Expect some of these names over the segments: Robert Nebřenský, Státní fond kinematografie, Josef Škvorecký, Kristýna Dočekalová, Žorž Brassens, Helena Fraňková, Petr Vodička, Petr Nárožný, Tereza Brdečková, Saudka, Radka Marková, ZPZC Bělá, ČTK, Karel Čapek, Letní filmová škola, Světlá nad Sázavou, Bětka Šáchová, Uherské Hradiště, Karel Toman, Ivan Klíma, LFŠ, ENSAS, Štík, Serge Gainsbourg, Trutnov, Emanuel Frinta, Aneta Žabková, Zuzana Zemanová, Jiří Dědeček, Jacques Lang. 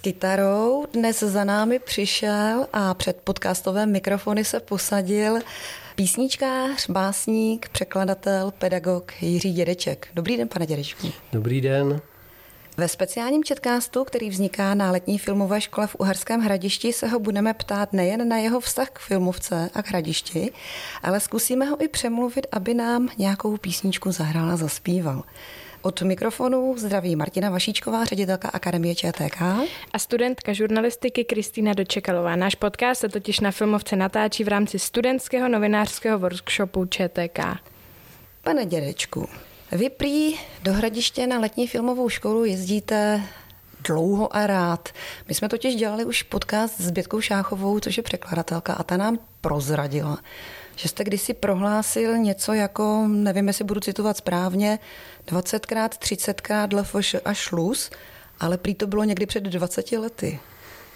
Kytarou. Dnes za námi přišel a před podcastové mikrofony se posadil písničkář, básník, překladatel, pedagog Jiří Dědeček. Dobrý den, pane Dědečku. Dobrý den. Ve speciálním podcastu, který vzniká na Letní filmové škole v Uherském Hradišti, se ho budeme ptát nejen na jeho vztah k filmovce a k Hradišti, ale zkusíme ho i přemluvit, aby nám nějakou písničku zahrál a zaspíval. Od mikrofonu zdraví Martina Vašíčková, ředitelka Akademie ČTK. A studentka žurnalistiky Kristýna Dočekalová. Náš podcast se totiž na filmovce natáčí v rámci studentského novinářského workshopu ČTK. Pane Dědečku, vy prý do Hradiště na Letní filmovou školu jezdíte dlouho a rád. My jsme totiž dělali už podcast s Bětkou Šáchovou, což je překladatelka, a ta nám prozradila, že jste kdysi prohlásil něco jako, nevím, jestli budu citovat správně, 20x, 30x LFŠ a šluz, ale prý to bylo někdy před 20 lety.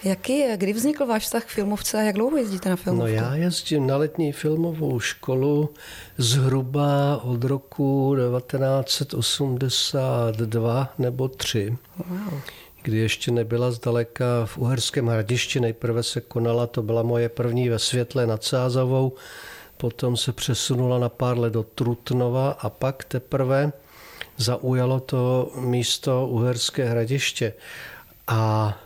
Jaký je? Kdy vznikl váš vztah k filmovce a jak dlouho jezdíte na filmovku? No, já jezdím na Letní filmovou školu zhruba od roku 1982 nebo 3. Wow. Kdy ještě nebyla zdaleka v Uherském Hradišti. Nejprve se konala, to byla moje první, ve Světlé nad Sázavou, potom se přesunula na pár let do Trutnova a pak teprve zaujalo to místo Uherské Hradiště. A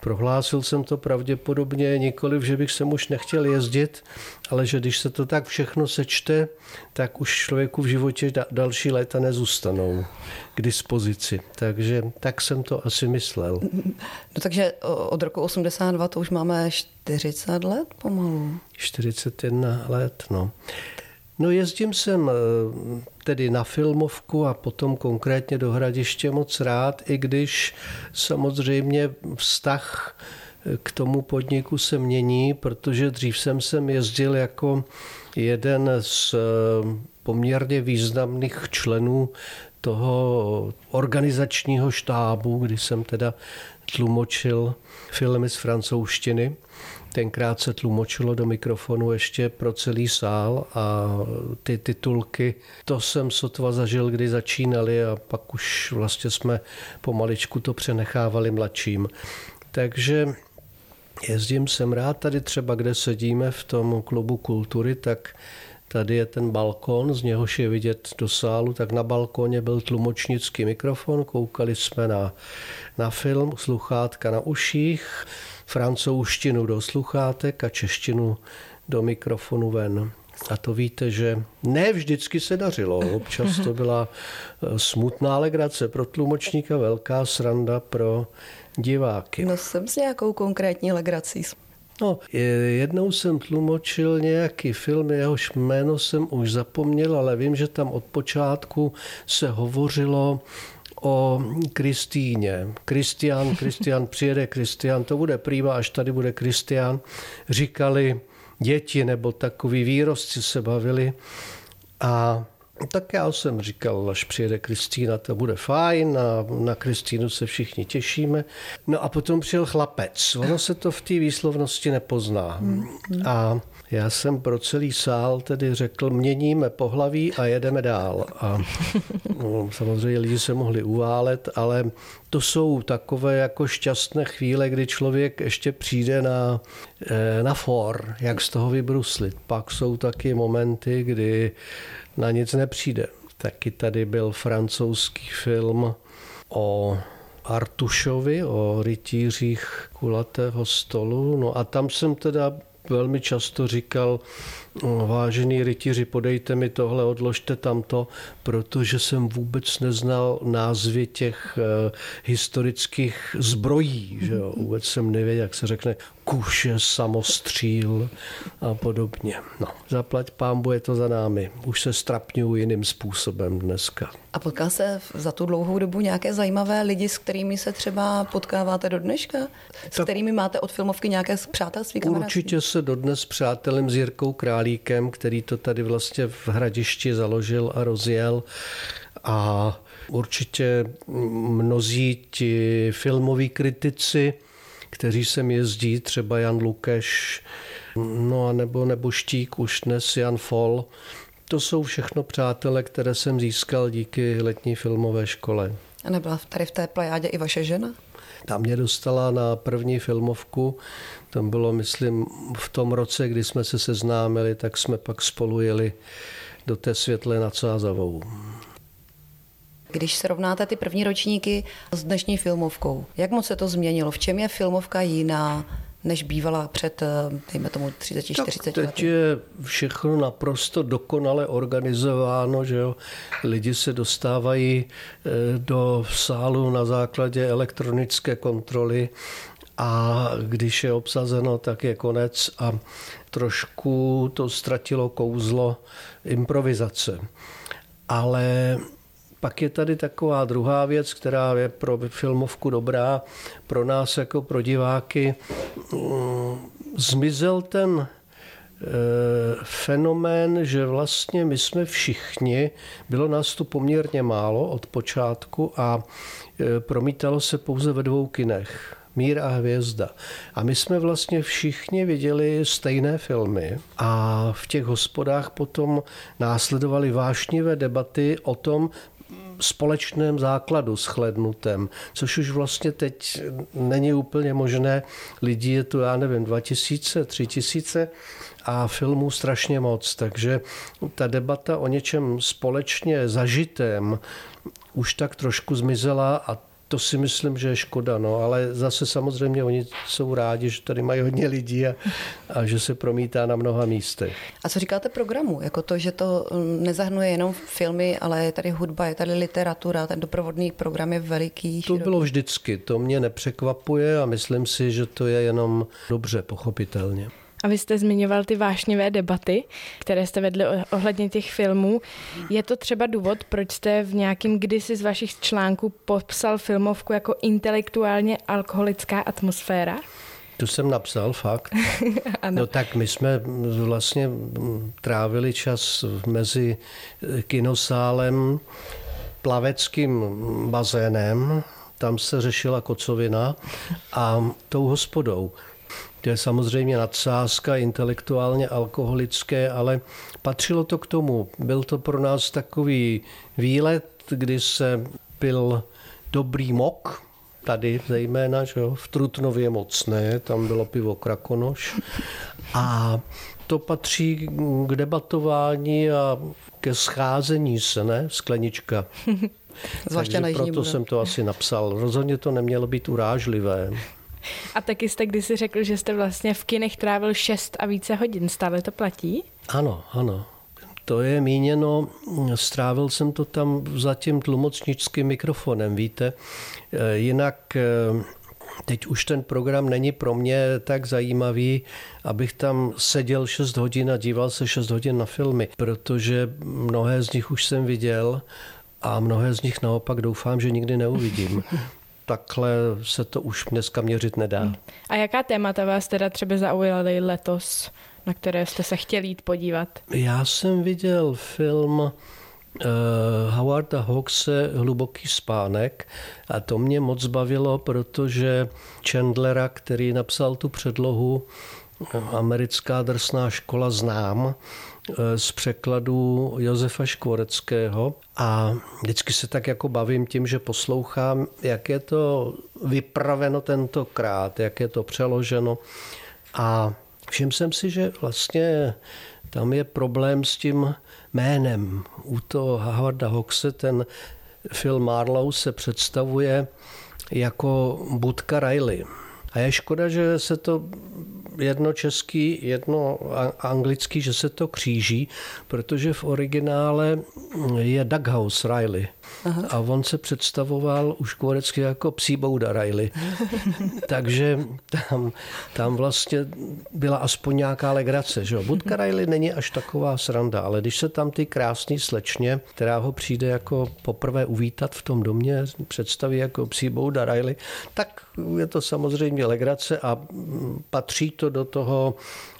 prohlásil jsem to pravděpodobně nikoliv, že bych sem už nechtěl jezdit, ale že když se to tak všechno sečte, tak už člověku v životě další léta nezůstanou k dispozici. Takže tak jsem to asi myslel. No, takže od roku 82 to už máme 40 let pomalu. 41 let, no. No, jezdím sem tedy na filmovku a potom konkrétně do Hradiště moc rád, i když samozřejmě vztah k tomu podniku se mění, protože dřív jsem sem jezdil jako jeden z poměrně významných členů toho organizačního štábu, kdy jsem teda tlumočil filmy z francouzštiny. Tenkrát se tlumočilo do mikrofonu ještě pro celý sál a ty titulky, to jsem sotva zažil, kdy začínali, a pak už vlastně jsme pomaličku to přenechávali mladším. Takže jezdím sem rád. Tady třeba, kde sedíme v tom klubu kultury, tak tady je ten balkon, z něhož je vidět do sálu, tak na balkoně byl tlumočnický mikrofon, koukali jsme na film, sluchátka na uších, francouzštinu do sluchátek a češtinu do mikrofonu ven. A to víte, že ne vždycky se dařilo. Občas to byla smutná legrace pro tlumočníka, velká sranda pro diváky. No, jsem s nějakou konkrétní legrací. No, jednou jsem tlumočil nějaký film, jehož jméno jsem už zapomněl, ale vím, že tam od počátku se hovořilo o Kristýně. Kristián, přijede Kristián, to bude prýma, až tady bude Kristián. Říkali děti nebo takový výrostci se bavili. A tak já jsem říkal, až přijede Kristýna, to bude fajn, a na Kristýnu se všichni těšíme. No a potom přijel chlapec. Ono se to v té výslovnosti nepozná. A já jsem pro celý sál tedy řekl, měníme pohlaví a jedeme dál. A no, samozřejmě lidi se mohli uválet, ale to jsou takové jako šťastné chvíle, kdy člověk ještě přijde na for, jak z toho vybruslit. Pak jsou taky momenty, kdy na nic nepřijde. Taky tady byl francouzský film o Artušovi, o rytířích kulatého stolu. No a tam jsem teda velmi často říkal, vážení rytíři, podejte mi tohle, odložte tamto, protože jsem vůbec neznal názvy těch historických zbrojí. Že jo? Vůbec jsem nevěděl, jak se řekne kuše, samostříl a podobně. No, zaplať pánbu, je to za námi. Už se strapňuju jiným způsobem dneska. A potká se za tu dlouhou dobu nějaké zajímavé lidi, s kterými se třeba potkáváte do dneška? Kterými máte od filmovky nějaké přátelství, kamarádství? Určitě se dodnes přátelem s Jirkou Králíkem, který to tady vlastně v Hradišti založil a rozjel. A Určitě mnozí ti filmoví kritici, kteří sem jezdí, třeba Jan Lukeš, no a nebo Štík, už dnes Jan Foll, to jsou všechno přátelé, které jsem získal díky Letní filmové škole. A nebyla tady v té plejádě i vaše žena? Ta mě dostala na první filmovku, tam bylo, myslím, v tom roce, kdy jsme se seznámili, tak jsme pak spolu jeli do té Světlé nad Sázavou. Když srovnáte ty první ročníky s dnešní filmovkou, jak moc se to změnilo? V čem je filmovka jiná, než bývala před, dejme tomu, 30-40 lety? Teď je všechno naprosto dokonale organizováno, že jo? Lidi se dostávají do sálu na základě elektronické kontroly a když je obsazeno, tak je konec a trošku to ztratilo kouzlo improvizace. Ale pak je tady taková druhá věc, která je pro filmovku dobrá, pro nás jako pro diváky. Zmizel ten fenomén, že vlastně my jsme všichni, bylo nás tu poměrně málo od počátku a promítalo se pouze ve dvou kinech, Mír a hvězda. A my jsme vlastně všichni viděli stejné filmy a v těch hospodách potom následovaly vášnivé debaty o tom společném základu shlednutém, což už vlastně teď není úplně možné. Lidí je tu, já nevím, 2000, 3000 a filmů strašně moc, takže ta debata o něčem společně zažitém už tak trošku zmizela a to si myslím, že je škoda, no, ale zase samozřejmě oni jsou rádi, že tady mají hodně lidí a že se promítá na mnoha místech. A co říkáte programu? Jako to, že to nezahrnuje jenom filmy, ale je tady hudba, je tady literatura, ten doprovodný program je veliký. To bylo vždycky, to mě nepřekvapuje a myslím si, že to je jenom dobře, pochopitelně. A vy jste zmiňoval ty vášnivé debaty, které jste vedli ohledně těch filmů. Je to třeba důvod, proč jste v nějakým kdysi z vašich článků popsal filmovku jako intelektuálně alkoholická atmosféra? To jsem napsal, fakt. No tak my jsme vlastně trávili čas mezi kinosálem, plaveckým bazénem, tam se řešila kocovina a tou hospodou. To je samozřejmě nadsázka, intelektuálně alkoholické, ale patřilo to k tomu. Byl to pro nás takový výlet, kdy se pil dobrý mok, tady zejména, že jo, v Trutnově moc ne, tam bylo pivo Krakonoš. A to patří k debatování a ke scházení se, ne, sklenička. Zvláště na proto jsem to asi napsal. Rozhodně to nemělo být urážlivé. A taky jste kdysi řekl, že jste vlastně v kinech trávil 6 a více hodin. Stále to platí? Ano, ano. To je míněno, strávil jsem to tam za tím tlumočnickým mikrofonem, víte. Jinak teď už ten program není pro mě tak zajímavý, abych tam seděl 6 hodin a díval se 6 hodin na filmy, protože mnohé z nich už jsem viděl a mnohé z nich naopak doufám, že nikdy neuvidím. Takhle se to už dneska měřit nedá. A jaká témata vás teda třeba zaujaly letos, na které jste se chtěli jít podívat? Já jsem viděl film Howarda Hawkse Hluboký spánek a to mě moc bavilo, protože Chandlera, který napsal tu předlohu, Americká drsná škola, znám z překladu Josefa Škvoreckého a vždycky se tak jako bavím tím, že poslouchám, jak je to vypraveno tentokrát, jak je to přeloženo a všiml jsem si, že vlastně tam je problém s tím jménem. U toho Howarda Hawkse ten Phil Marlowe se představuje jako Budka Riley a je škoda, že se to jedno český, jedno anglický, že se to kříží, protože v originále je Dughouse Riley. Aha. A on se představoval už Škvorecký jako Psíbouda Riley. Takže tam vlastně byla aspoň nějaká legrace. Že? Budka Riley není až taková sranda, ale když se tam ty krásný slečně, která ho přijde jako poprvé uvítat v tom domě, představí jako Psíbouda Riley, tak je to samozřejmě legrace a patří to do toho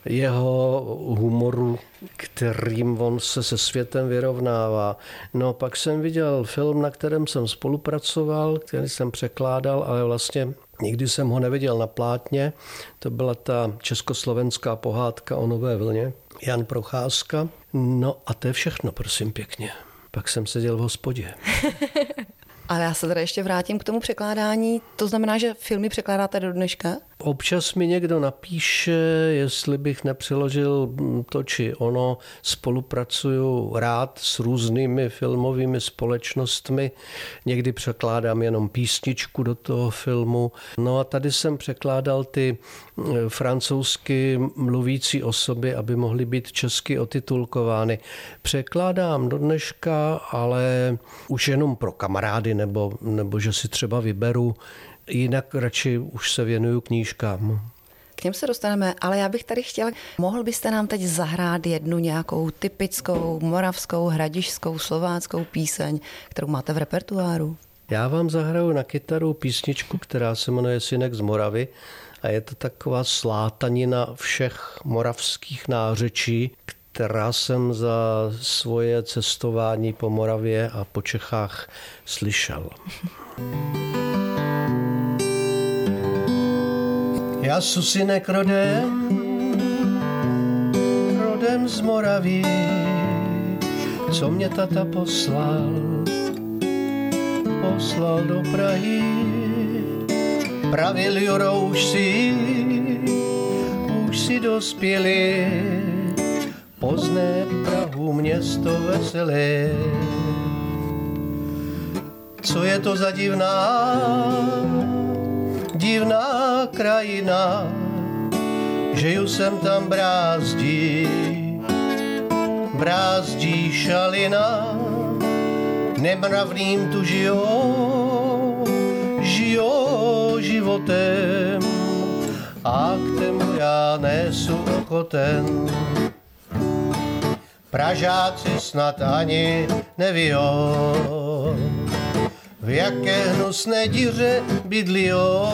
jeho humoru, kterým on se světem vyrovnává. No pak jsem viděl film, na kterém jsem spolupracoval, který jsem překládal, ale vlastně nikdy jsem ho neviděl na plátně. To byla ta československá pohádka o Nové vlně, Jan Procházka. No a to je všechno, prosím pěkně. Pak jsem seděl v hospodě. Ale já se teda ještě vrátím k tomu překládání. To znamená, že filmy překládáte do dneška? Občas mi někdo napíše, jestli bych nepřeložil to či ono. Spolupracuju rád s různými filmovými společnostmi. Někdy překládám jenom písničku do toho filmu. No a tady jsem překládal ty francouzsky mluvící osoby, aby mohly být česky otitulkovány. Překládám do dneška, ale už jenom pro kamarády nebo že si třeba vyberu. Jinak radši už se věnuju knížkám. K něm se dostaneme, ale já bych tady chtěla, mohl byste nám teď zahrát jednu nějakou typickou moravskou, hradišskou, slováckou píseň, kterou máte v repertoáru? Já vám zahraju na kytaru písničku, která se jmenuje Synek z Moravy a je to taková slátanina všech moravských nářečí, která jsem za svoje cestování po Moravě a po Čechách slyšel. Já susinek rodem z Moraví, co mě tata poslal do Prahy. Pravil Juro, už si dospěli, pozné Prahu město veselé. Co je to za divná krajina, že ju sem tam brázdí šalina, nemravným tu žijou životem, a k temu já nesu ochoten. Pražáci snad ani nevíjou, v jaké hnusné díře bydlíjo,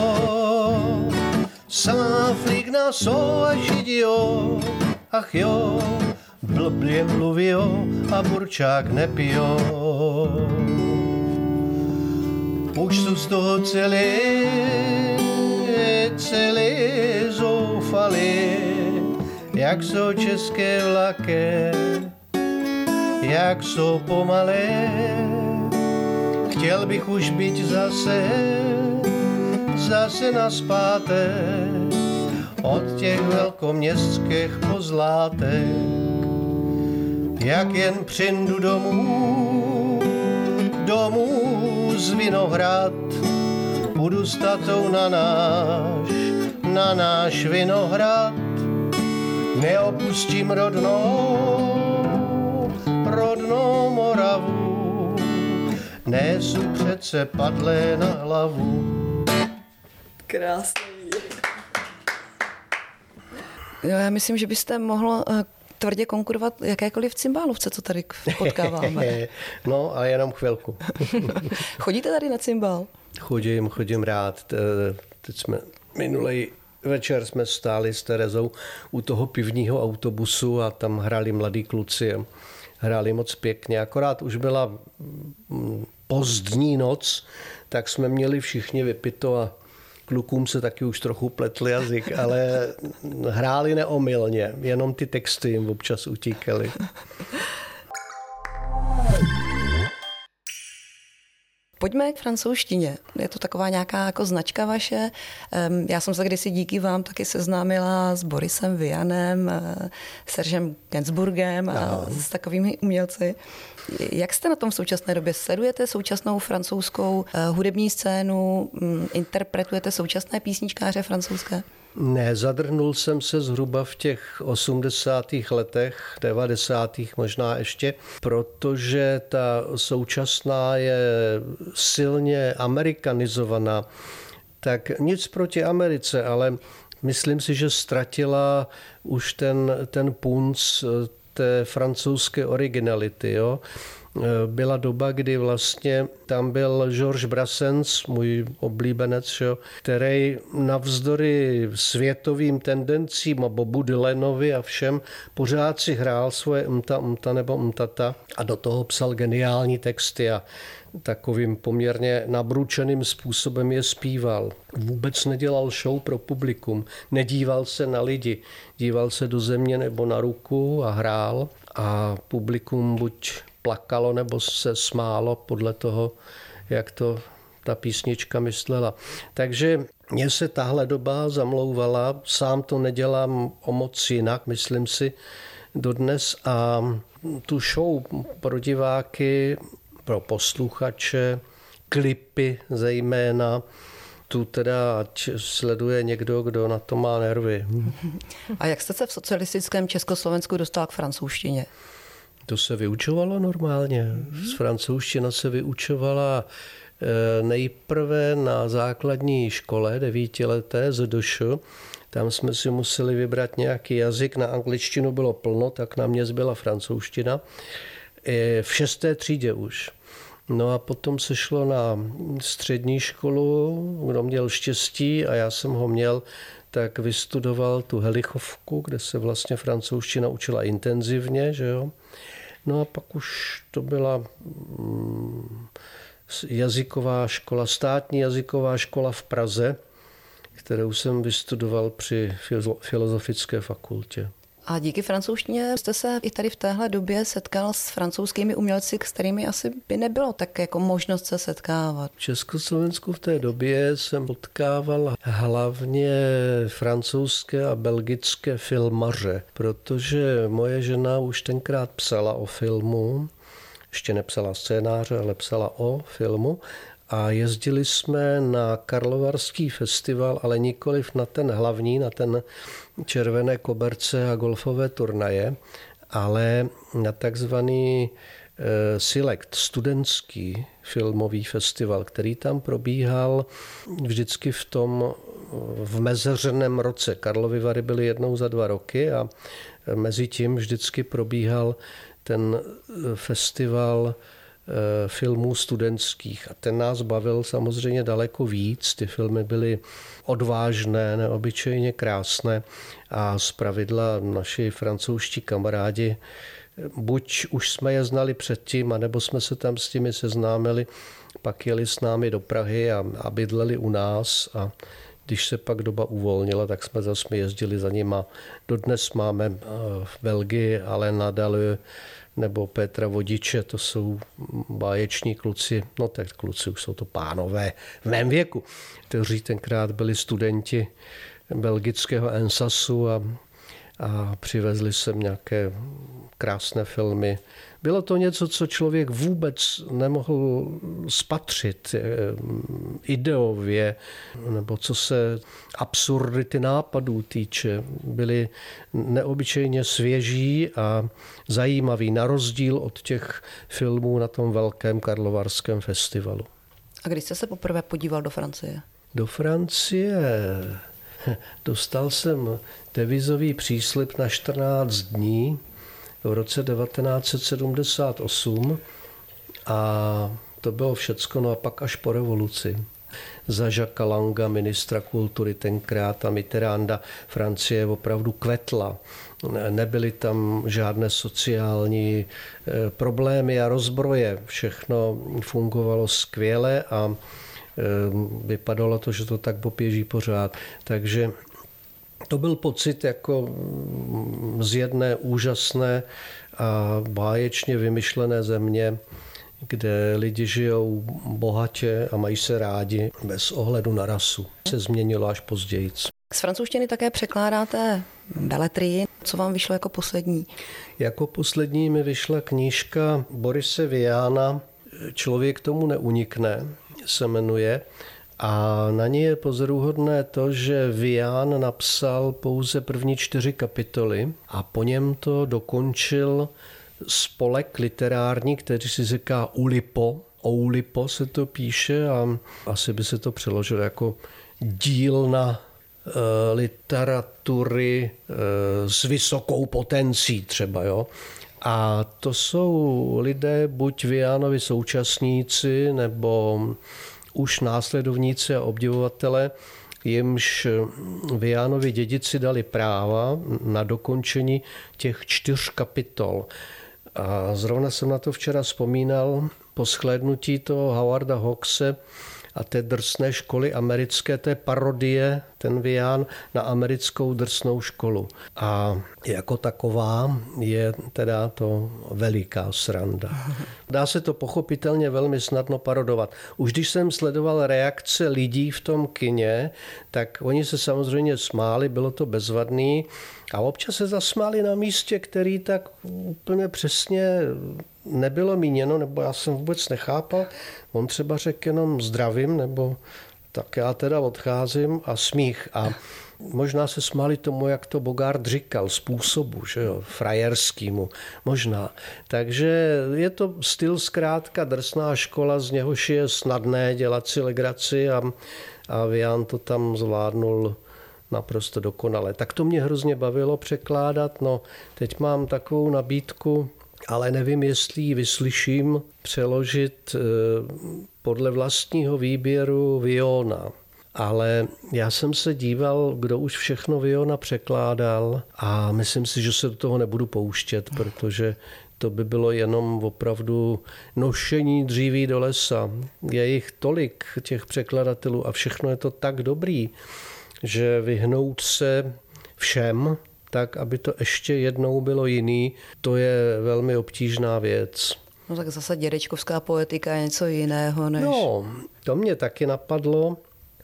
sáflík na sou a židijo, ach jo, blblě mluvíjo a burčák nepijou. Už jsou z toho celý zoufali, jak jsou české vlaky, jak jsou pomalé. Chtěl bych už být zase naspátek od těch velkoměstských pozlátek. Jak jen přijdu domů z Vinohrad, budu s tatou na náš Vinohrad. Neopustím rodnou Moravu, nesu přece padlé na hlavu. Krásný. No, já myslím, že byste mohl tvrdě konkurovat jakékoliv cymbálovce, co tady potkáváme. No, ale jenom chvilku. Chodíte tady na cymbál? Chodím rád. Teď jsme minulej večer jsme stáli s Terezou u toho pivního autobusu a tam hráli mladí kluci. Hráli moc pěkně, akorát už byla pozdní noc, tak jsme měli všichni vypito a klukům se taky už trochu pletl jazyk, ale hráli neomylně, jenom ty texty jim občas utíkaly. Pojďme k francouzštině. Je to taková nějaká jako značka vaše. Já jsem se kdysi díky vám taky seznámila s Borisem Vianem, Sergem Gainsbourgem a s takovými umělci. Jak jste na tom v současné době? Sledujete současnou francouzskou hudební scénu? Interpretujete současné písničkáře francouzské? Ne, zadrhnul jsem se zhruba v těch 80. letech, 90. možná ještě, protože ta současná je silně amerikanizovaná. Tak nic proti Americe, ale myslím si, že ztratila už ten punc té francouzské originality, jo. Byla doba, kdy vlastně tam byl Žorž Brassens, můj oblíbenec, jo, který navzdory světovým tendencím a Bobu Dylanovi a všem pořád si hrál svoje umta nebo umtata a do toho psal geniální texty a takovým poměrně nabručeným způsobem je zpíval. Vůbec nedělal show pro publikum, nedíval se na lidi, díval se do země nebo na ruku a hrál a publikum buď plakalo nebo se smálo podle toho, jak to ta písnička myslela. Takže mně se tahle doba zamlouvala, sám to nedělám o moc jinak, myslím si, dodnes a tu show pro diváky, pro posluchače, klipy zejména, tu teda ať sleduje někdo, kdo na to má nervy. A jak jste se v socialistickém Československu dostal k francouzštině? To se vyučovalo normálně. Z francouzština se vyučovala nejprve na základní škole 9leté ZDŠ. Tam jsme si museli vybrat nějaký jazyk. Na angličtinu bylo plno, tak na mě zbyla francouzština. V 6. třídě už. No a potom se šlo na střední školu, kdo měl štěstí a já jsem ho měl, tak vystudoval tu Helichovku, kde se vlastně francouzština učila intenzivně, že jo. No a pak už to byla jazyková škola, státní jazyková škola v Praze, kterou jsem vystudoval při Filozofické fakultě. A díky francouzštině jste se i tady v téhle době setkal s francouzskými umělci, s kterými asi by nebylo tak jako možnost se setkávat. V Československu v té době jsem potkával hlavně francouzské a belgické filmaře, protože moje žena už tenkrát psala o filmu, ještě nepsala scénáře, ale psala o filmu. A jezdili jsme na Karlovarský festival, ale nikoliv na ten hlavní, na ten červené koberce a golfové turnaje, ale na takzvaný Select, studentský filmový festival, který tam probíhal vždycky v mezeřeném roce. Karlovy Vary byly jednou za 2 roky a mezi tím vždycky probíhal ten festival filmů studentských. A ten nás bavil samozřejmě daleko víc. Ty filmy byly odvážné, neobyčejně krásné a zpravidla naši francouzští kamarádi, buď už jsme je znali předtím, anebo jsme se tam s nimi seznámili, pak jeli s námi do Prahy a bydleli u nás a když se pak doba uvolnila, tak jsme zase jezdili za nima. Dodnes máme v Belgii Alaina Delona nebo Petra Vodiče, to jsou báječní kluci, no tak kluci už jsou to pánové v mém věku, kteří tenkrát byli studenti belgického ENSASu a přivezli sem nějaké krásné filmy. Bylo to něco, co člověk vůbec nemohl spatřit ideově, nebo co se absurdity nápadů týče. Byly neobyčejně svěží a zajímavý, na rozdíl od těch filmů na tom velkém Karlovarském festivalu. A kdy jste se poprvé podíval do Francie? Do Francie? Dostal jsem devizový příslib na 14 dní v roce 1978 a to bylo všecko, no a pak až po revoluci. Za Jacquesa Langa, ministra kultury tenkrát a Mitterranda, Francie opravdu kvetla. Nebyly tam žádné sociální problémy a rozbroje. Všechno fungovalo skvěle a vypadalo to, že to tak poběží pořád. Takže to byl pocit jako z jedné úžasné a báječně vymyšlené země, kde lidi žijou bohatě a mají se rádi bez ohledu na rasu. Se změnilo až později. Z francouzštiny také překládáte beletrii. Co vám vyšlo jako poslední? Jako poslední mi vyšla knížka Borise Viana Člověk tomu neunikne, se jmenuje. A na ní je pozoruhodné to, že Vian napsal pouze první 4 kapitoly a po něm to dokončil spolek literární, který si říká Oulipo. Oulipo se to píše a asi by se to přeložilo jako dílna literatury s vysokou potencí třeba, jo. A to jsou lidé buď Vianovi současníci nebo už následovníci a obdivovatele, jimž Vianovi dědici dali práva na dokončení těch 4 kapitol. A zrovna jsem na to včera vzpomínal, po shlédnutí toho Howarda Hawkse a té drsné školy americké, té parodie, ten Vian, na americkou drsnou školu. A jako taková je teda to veliká sranda. Dá se to pochopitelně velmi snadno parodovat. Už když jsem sledoval reakce lidí v tom kině, tak oni se samozřejmě smáli, bylo to bezvadný a občas se zasmáli na místě, který tak úplně přesně nebylo míněno, nebo já jsem vůbec nechápal. On třeba řekl jenom zdravím, nebo tak já teda odcházím a smích. A možná se smáli tomu, jak to Bogart říkal, způsobu, že jo, frajerskýmu, možná. Takže je to styl zkrátka drsná škola, z něhož je snadné dělat si legraci a Vian to tam zvládnul naprosto dokonale. Tak to mě hrozně bavilo překládat. No, teď mám takovou nabídku, ale nevím, jestli ji vyslyším, přeložit podle vlastního výběru Viona. Ale já jsem se díval, kdo už všechno Viona překládal a myslím si, že se do toho nebudu pouštět, protože to by bylo jenom opravdu nošení dříví do lesa. Je jich tolik, těch překladatelů, a všechno je to tak dobrý, že vyhnout se všem, tak, aby to ještě jednou bylo jiný, to je velmi obtížná věc. No tak zase dědečkovská poetika je něco jiného než... No, to mě taky napadlo,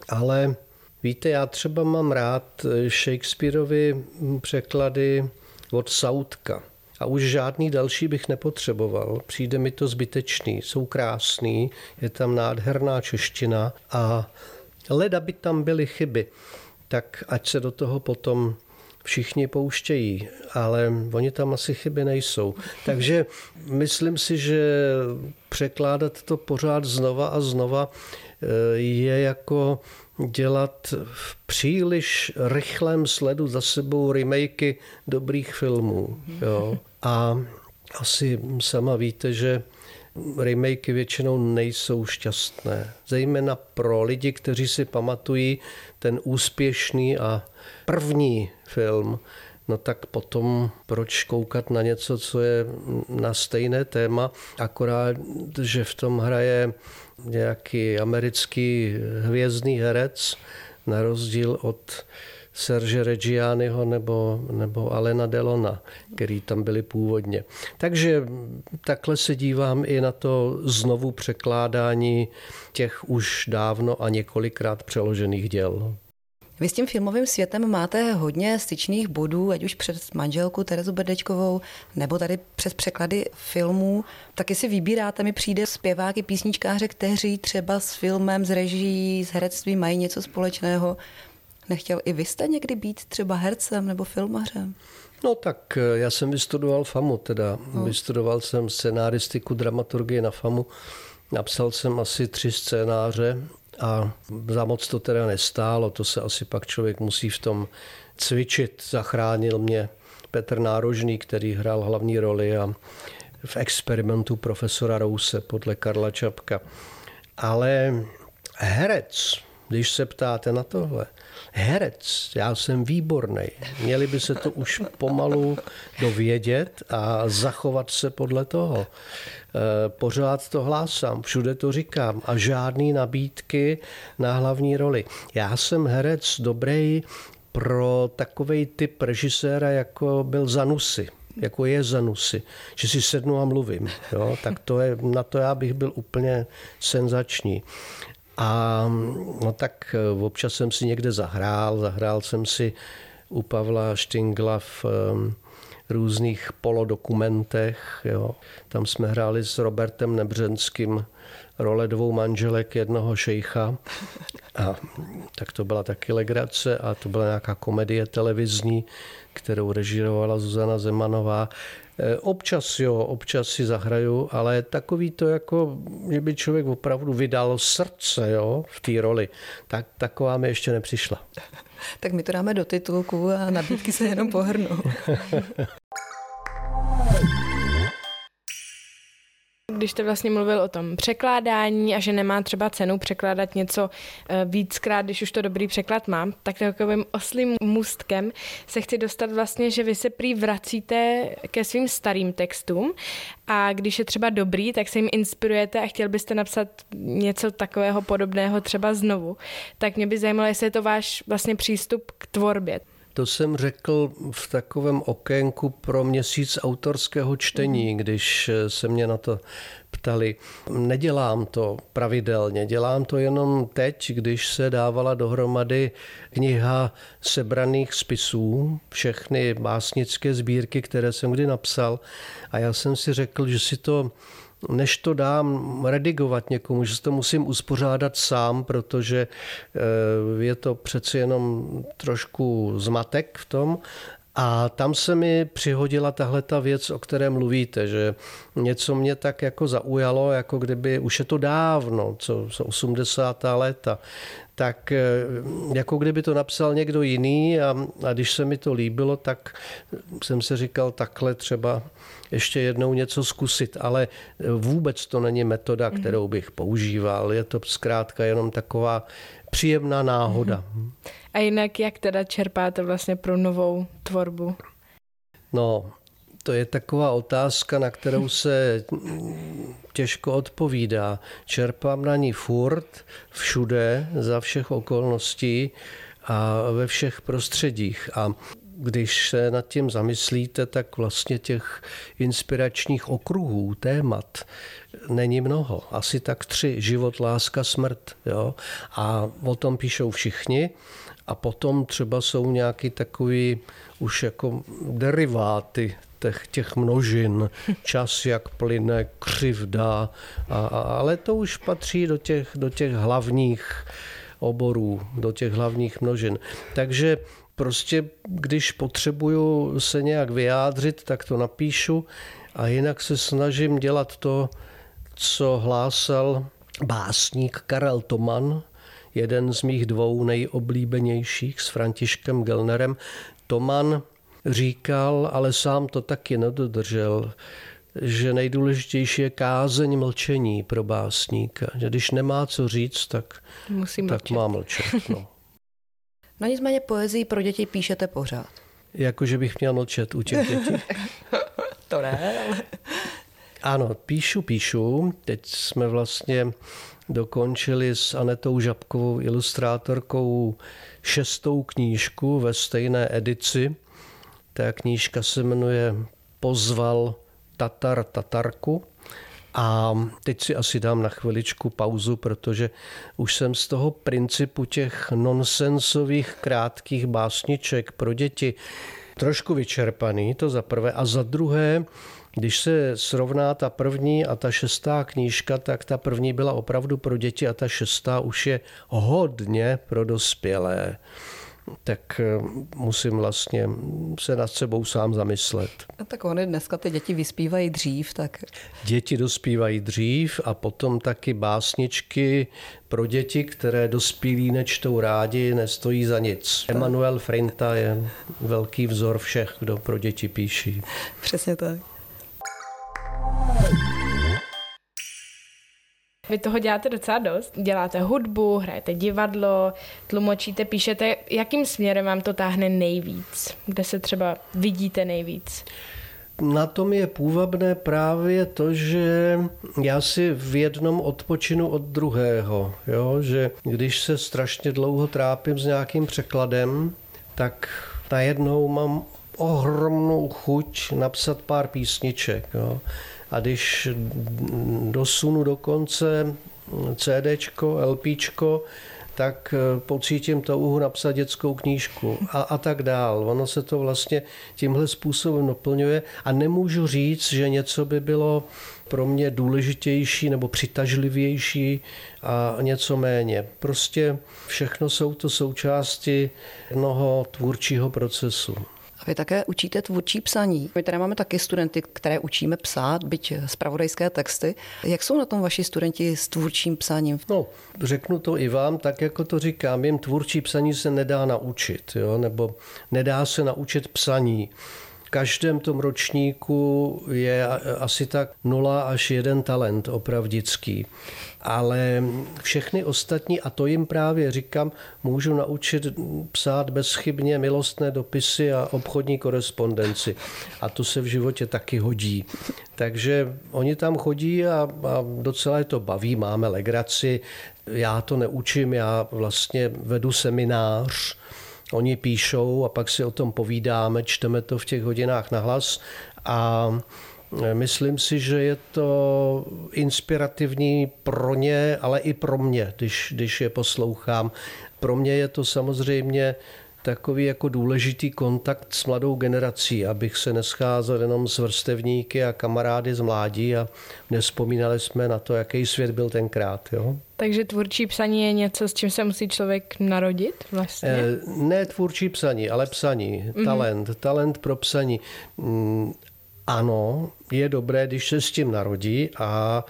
ale víte, já třeba mám rád Shakespeareovy překlady od Saudka. A už žádný další bych nepotřeboval. Přijde mi to zbytečný. Jsou krásný, je tam nádherná čeština a leda by tam byly chyby. Tak ať se do toho potom všichni pouštějí, ale oni tam asi chyby nejsou. Takže myslím si, že překládat to pořád znova a znova je jako dělat v příliš rychlém sledu za sebou remakey dobrých filmů. Jo. A asi sama víte, že remakey většinou nejsou šťastné. Zejména pro lidi, kteří si pamatují ten úspěšný a první film, no tak potom proč koukat na něco, co je na stejné téma, akorát, že v tom hraje nějaký americký hvězdný herec, na rozdíl od Serge Reggianiho nebo Alaina Delona, který tam byli původně. Takže takhle se dívám i na to znovu překládání těch už dávno a několikrát přeložených děl. Vy s tím filmovým světem máte hodně styčných bodů, ať už přes manželku Terezu Brdečkovou, nebo tady přes překlady filmů. Taky si vybíráte, mi přijde, zpěváky, písničkáře, kteří třeba s filmem, s režií, s herectvím mají něco společného. Nechtěl i vy jste někdy být třeba hercem nebo filmařem? No tak já jsem vystudoval FAMU teda. No. Vystudoval jsem scenaristiku, dramaturgii na FAMU. Napsal jsem asi 3 scénáře a za moc to teda nestálo. To se asi pak člověk musí v tom cvičit. Zachránil mě Petr Nárožný, který hrál hlavní roli a v experimentu profesora Rouse podle Karla Čapka. Ale herec, když se ptáte na tohle, herec, já jsem výborný. Měli by se to už pomalu dovědět a zachovat se podle toho. Pořád to hlásám, všude to říkám a žádný nabídky na hlavní roli. Já jsem herec dobrý pro takovej typ režiséra, jako byl Zanusi, jako je Zanusi, že si sednu a mluvím. Jo? Tak to je, na to já bych byl úplně senzační. A no tak občas jsem si někde zahrál jsem si u Pavla Štingla v různých polodokumentech. Jo. Tam jsme hráli s Robertem Nebřenským role 2 manželek jednoho šejcha. A tak to byla taky legrace a to byla nějaká komedie televizní, kterou režírovala Zuzana Zemanová. Občas si zahraju, ale takový to jako, že by člověk opravdu vydal srdce, jo, v té roli, tak taková mi ještě nepřišla. Tak my to dáme do titulku a nabídky se jenom pohrnou. když jste vlastně mluvil o tom překládání a že nemá třeba cenu překládat něco víckrát, když už to dobrý překlad mám, tak takovým oslým můstkem se chci dostat vlastně, že vy se prý vracíte ke svým starým textům a když je třeba dobrý, tak se jim inspirujete a chtěl byste napsat něco takového podobného třeba znovu. Tak mě by zajímalo, jestli je to váš vlastně přístup k tvorbě. To jsem řekl v takovém okénku pro měsíc autorského čtení, když se mě na to ptali. Nedělám to pravidelně, dělám to jenom teď, když se dávala dohromady kniha sebraných spisů, všechny básnické sbírky, které jsem kdy napsal. A já jsem si řekl, že si to, než to dám redigovat někomu, že to musím uspořádat sám, protože je to přeci jenom trošku zmatek v tom. A tam se mi přihodila tahle ta věc, o které mluvíte, že něco mě tak jako zaujalo, jako kdyby, už je to dávno, co 80. léta, tak jako kdyby to napsal někdo jiný a když se mi to líbilo, tak jsem si říkal, takhle třeba ještě jednou něco zkusit, ale vůbec to není metoda, kterou bych používal, je to zkrátka jenom taková příjemná náhoda. A jinak jak teda čerpáte vlastně pro novou tvorbu? No, to je taková otázka, na kterou se těžko odpovídá. Čerpám na ní furt, všude, za všech okolností a ve všech prostředích. A když se nad tím zamyslíte, tak vlastně těch inspiračních okruhů, témat není mnoho. Asi tak 3, život, láska, smrt. Jo? A o tom píšou všichni. A potom třeba jsou nějaký takový už jako deriváty těch množin. Čas jak plyne, křivda. Ale to už patří do těch hlavních oborů, do těch hlavních množin. Takže prostě, když potřebuju se nějak vyjádřit, tak to napíšu a jinak se snažím dělat to, co hlásal básník Karel Toman, jeden z mých 2 nejoblíbenějších s Františkem Gelnerem. Toman říkal, ale sám to taky nedodržel, že nejdůležitější je kázeň mlčení pro básníka. Že když nemá co říct, tak má mlčet. No. No nicméně poezii pro děti píšete pořád. Jakože bych měl mlčet u těch dětí. To ne. Ano, píšu. Teď jsme vlastně dokončili s Anetou Žabkovou, ilustrátorkou, 6. knížku ve stejné edici. Ta knížka se jmenuje Pozval Tatar Tatarku. A teď si asi dám na chviličku pauzu, protože už jsem z toho principu těch nonsensových krátkých básniček pro děti trošku vyčerpaný, to za prvé. A za druhé, když se srovná ta první a ta 6. knížka, tak ta první byla opravdu pro děti a ta 6. už je hodně pro dospělé. Tak musím vlastně se nad sebou sám zamyslet. A tak ony dneska ty děti vyspívají dřív, tak... Děti dospívají dřív a potom taky básničky pro děti, které dospělí nečtou rádi, nestojí za nic. Emanuel Frinta je velký vzor všech, kdo pro děti píší. Přesně tak. Vy toho děláte docela dost. Děláte hudbu, hrajete divadlo, tlumočíte, píšete. Jakým směrem vám to táhne nejvíc? Kde se třeba vidíte nejvíc? Na tom je půvabné právě to, že já si v jednom odpočinu od druhého. Jo? Že když se strašně dlouho trápím s nějakým překladem, tak najednou mám ohromnou chuť napsat pár písniček. Jo? A když dosunu do konce CDčko, LPčko, tak pocítím touhu napsat dětskou knížku a tak dál. Ono se to vlastně tímhle způsobem naplňuje a nemůžu říct, že něco by bylo pro mě důležitější nebo přitažlivější a něco méně. Prostě všechno jsou to součásti jednoho tvůrčího procesu. A vy také učíte tvůrčí psaní. My tady máme taky studenty, které učíme psát, byť zpravodajské texty. Jak jsou na tom vaši studenti s tvůrčím psáním? No, řeknu to i vám, tak jako to říkám, jim tvůrčí psaní se nedá naučit, jo? Nebo nedá se naučit psaní. každém tom ročníku je asi tak 0 až 1 talent opravdický. Ale všechny ostatní, a to jim právě říkám, můžu naučit psát bezchybně milostné dopisy a obchodní korespondenci. A to se v životě taky hodí. Takže oni tam chodí a docela je to baví, máme legraci. Já to neučím, já vlastně vedu seminář. Oni píšou a pak si o tom povídáme, čteme to v těch hodinách nahlas a myslím si, že je to inspirativní pro ně, ale i pro mě, když je poslouchám. Pro mě je to samozřejmě takový jako důležitý kontakt s mladou generací, abych se nescházel jenom s vrstevníky a kamarády z mládí a nevzpomínali jsme na to, jaký svět byl tenkrát. Jo? Takže tvůrčí psaní je něco, s čím se musí člověk narodit vlastně? Ne tvůrčí psaní, ale psaní. Mm-hmm. Talent pro psaní. Ano, je dobré, když se s tím narodí a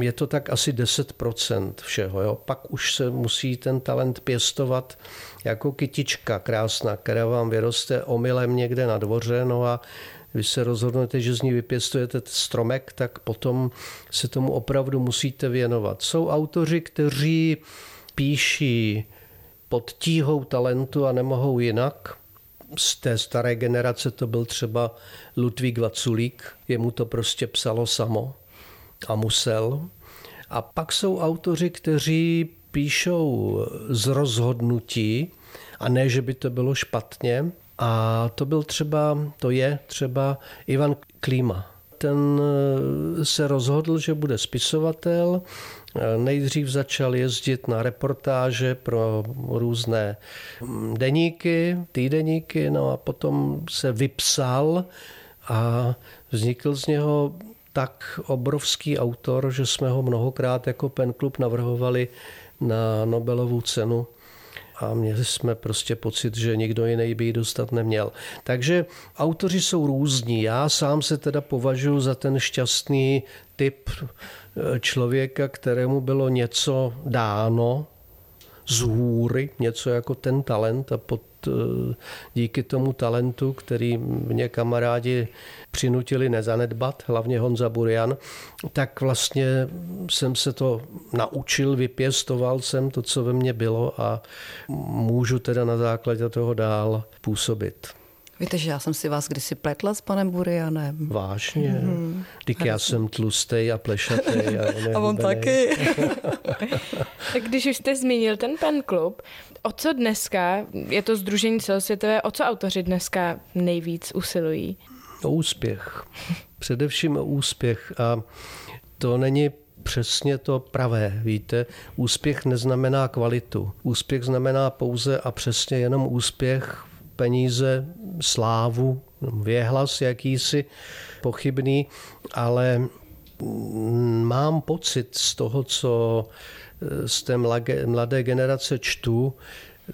je to tak asi 10% všeho. Jo? Pak už se musí ten talent pěstovat jako kytička krásná, která vám vyroste omylem někde na dvoře, no a vy se rozhodnete, že z ní vypěstujete stromek, tak potom se tomu opravdu musíte věnovat. Jsou autoři, kteří píší pod tíhou talentu a nemohou jinak. Z té staré generace to byl třeba Ludvík Vaculík, jemu to prostě psalo samo a musel. A pak jsou autoři, kteří píšou z rozhodnutí, a ne, že by to bylo špatně. A to je třeba Ivan Klíma. Ten se rozhodl, že bude spisovatel. Nejdřív začal jezdit na reportáže pro různé deníky, týdeníky, no a potom se vypsal a vznikl z něho tak obrovský autor, že jsme ho mnohokrát jako penklub navrhovali na Nobelovu cenu. A měli jsme prostě pocit, že nikdo jiný by ji dostat neměl. Takže autoři jsou různí. Já sám se teda považuji za ten šťastný typ člověka, kterému bylo něco dáno z hůry, něco jako ten talent a díky tomu talentu, který mě kamarádi přinutili nezanedbat, hlavně Honza Burian, tak vlastně jsem se to naučil, vypěstoval jsem to, co ve mně bylo a můžu teda na základě toho dál působit. Víte, že já jsem si vás kdysi pletla s panem Burianem. Vážně. Mm. Díky, já jsem tlustej a plešatej. A on taky. Tak když už jste zmínil ten penklub, o co dneska, je to sdružení celosvětové, o co autoři dneska nejvíc usilují? O úspěch. Především o úspěch. A to není přesně to pravé, víte. Úspěch neznamená kvalitu. Úspěch znamená pouze a přesně jenom úspěch, peníze, slávu, věhlas jakýsi pochybný, ale mám pocit z toho, co z té mladé generace čtu,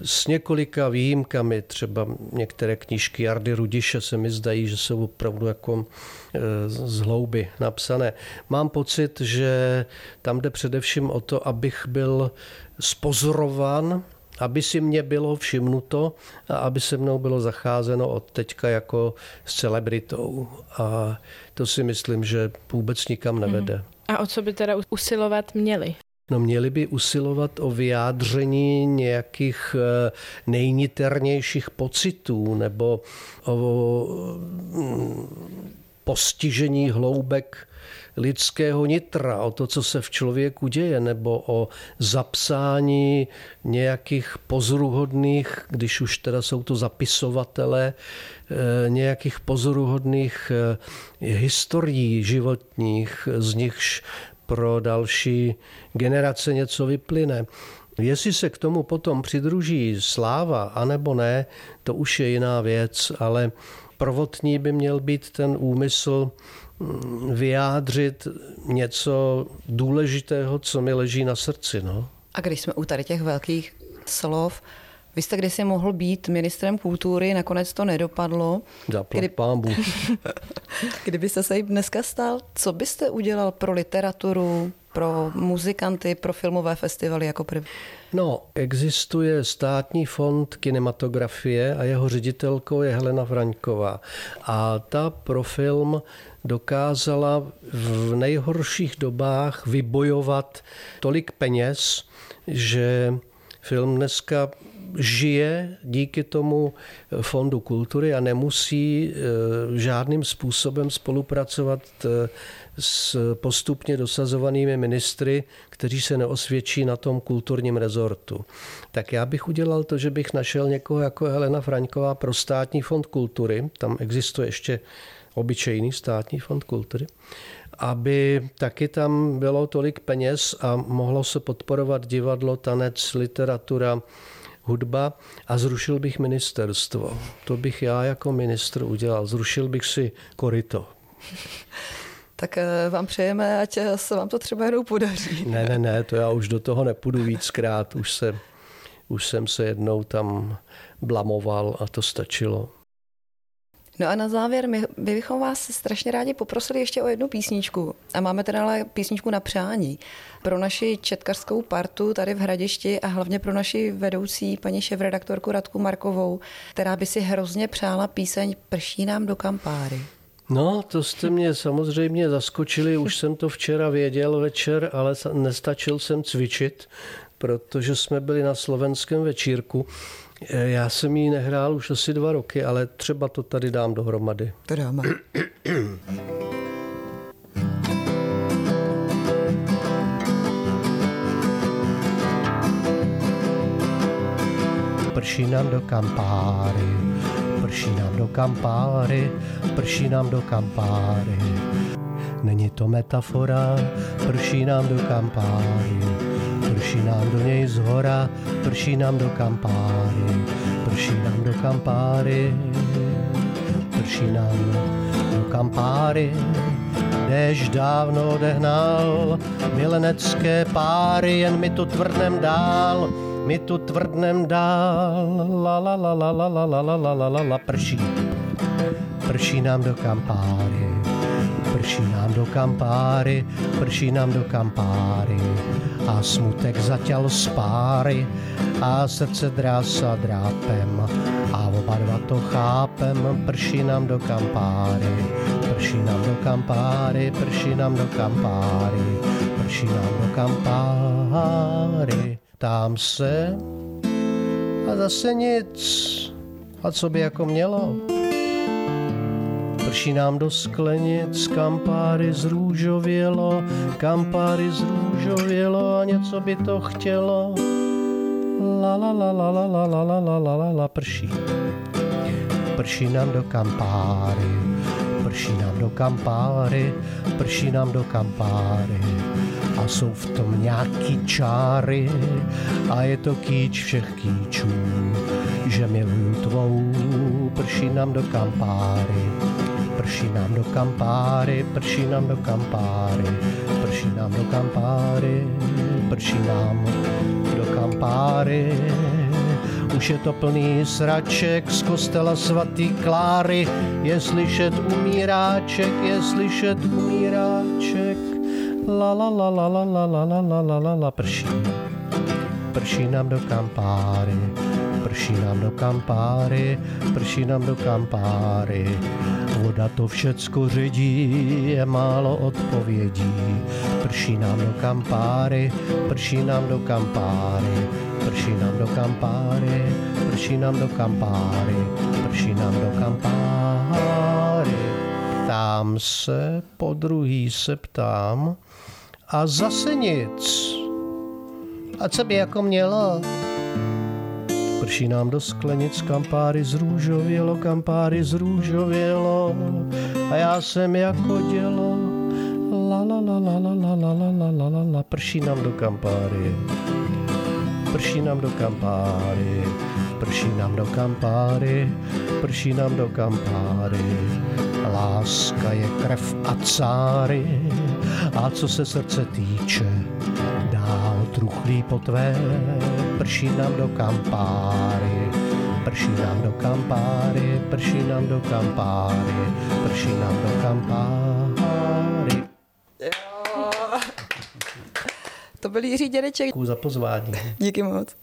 s několika výjimkami, třeba některé knížky Jardy Rudiše se mi zdají, že jsou opravdu jako z hlouby napsané. Mám pocit, že tam jde především o to, abych byl spozorovan, aby si mě bylo všimnuto a aby se mnou bylo zacházeno od teďka jako s celebritou. A to si myslím, že vůbec nikam nevede. A o co by teda usilovat měli? No, měli by usilovat o vyjádření nějakých nejniternějších pocitů nebo o postižení hloubek lidského nitra, o to, co se v člověku děje, nebo o zapsání nějakých pozoruhodných, když už teda jsou to zapisovatelé, nějakých pozoruhodných historií životních, z nichž pro další generace něco vyplyne. Jestli se k tomu potom přidruží sláva, anebo ne, to už je jiná věc, ale prvotní by měl být ten úmysl vyjádřit něco důležitého, co mi leží na srdci. No. A když jsme u tady těch velkých slov, vy jste kdysi mohl být ministrem kultury, nakonec to nedopadlo. Kdybyste se jí dneska stal, co byste udělal pro literaturu, pro muzikanty, pro filmové festivaly jako první? No, existuje Státní fond kinematografie a jeho ředitelkou je Helena Vraňková. A ta pro film dokázala v nejhorších dobách vybojovat tolik peněz, že film dneska žije díky tomu Fondu kultury a nemusí žádným způsobem spolupracovat s postupně dosazovanými ministry, kteří se neosvědčí na tom kulturním rezortu. Tak já bych udělal to, že bych našel někoho jako Helena Fraňková pro Státní fond kultury, tam existuje ještě obyčejný Státní fond kultury, aby taky tam bylo tolik peněz a mohlo se podporovat divadlo, tanec, literatura, hudba a zrušil bych ministerstvo. To bych já jako ministr udělal. Zrušil bych si koryto. Tak vám přejeme, ať se vám to třeba jednou podaří. Ne, to já už do toho nepůjdu víckrát. Už jsem se jednou tam blamoval a to stačilo. No a na závěr, my bychom vás strašně rádi poprosili ještě o jednu písničku. A máme teda ale písničku na přání. Pro naši četkařskou partu tady v Hradišti a hlavně pro naši vedoucí paní šéfredaktorku Radku Markovou, která by si hrozně přála píseň Prší nám do kampáry. No, to jste mě samozřejmě zaskočili, už jsem to včera věděl večer, ale nestačil jsem cvičit, protože jsme byli na slovenském večírku. Já jsem ji nehrál už asi 2 roky, ale třeba to tady dám dohromady. To dáme. Prší nám do kampáry, prší nám do kampáry, prší nám do kampáry. Není to metafora, prší nám do kampáry. Prší nám do něj zhora, prší nám do kampáry, prší nám do kampáry, prší nám do kampáry. Déšť dávno odehnal milenecké páry, jen my tu tvrdnem dál, my tu tvrdnem dál. La la la la la la la la la la la prší, prší nám do kampáry, prší nám do kampáry, prší nám do kampáry. A smutek zatěl spáry a srdce drásá drápem a oba dva to chápem. Prší nám do kampáry, prší nám do kampáry, prší nám do kampáry, prší nám do kampáry. Tam se a zase nic, a co by jako mělo? Prší nám do sklenic, kampáry zrůžovělo, kampáry zrůžovělo a něco by to chtělo. La la la la la la la la la la la prší. Prší nám do kampáry, prší nám do kampáry, prší nám do kampáry. A jsou v tom nějaký čáry a je to kýč všech kýčů, že miluju tvou. Prší nám do kampáry, prší nám do kampáry, prší nám do kampáry, prší nám do kampáry, prší nám do kampáry. Už je to plný sraček z kostela svatý Kláry, je slyšet umíráček, je slyšet umíráček. La la la la la la la la la la la prší, prší nám do kampáry, prší nám do kampáry, prší nám do kampáry. Voda to všecko ředí, je málo odpovědí. Prší nám do kampáry, prší nám do kampáry, prší nám do kampáry, prší nám do kampáry, prší nám do kampáry. Tam se, po druhý se ptám, a zase nic. A co by jako mělo? Prší nám do sklenic, kampáry zrůžovělo, kampáry zrůžovělo. A já jsem jako dělo. La la la la la la la la la la la. Prší nám do kampáry. Prší nám do kampáry. Prší nám do kampáry. Prší nám do kampáry. Láska je krev a cáry. A co se srdce týče, dál truchlí po tvé. Prší nám do kampáry, prší nám do kampáry, prší nám do kampáry, prší nám do kampáry. To byl Jiří Dědeček. Děkuji za pozvání. Díky moc.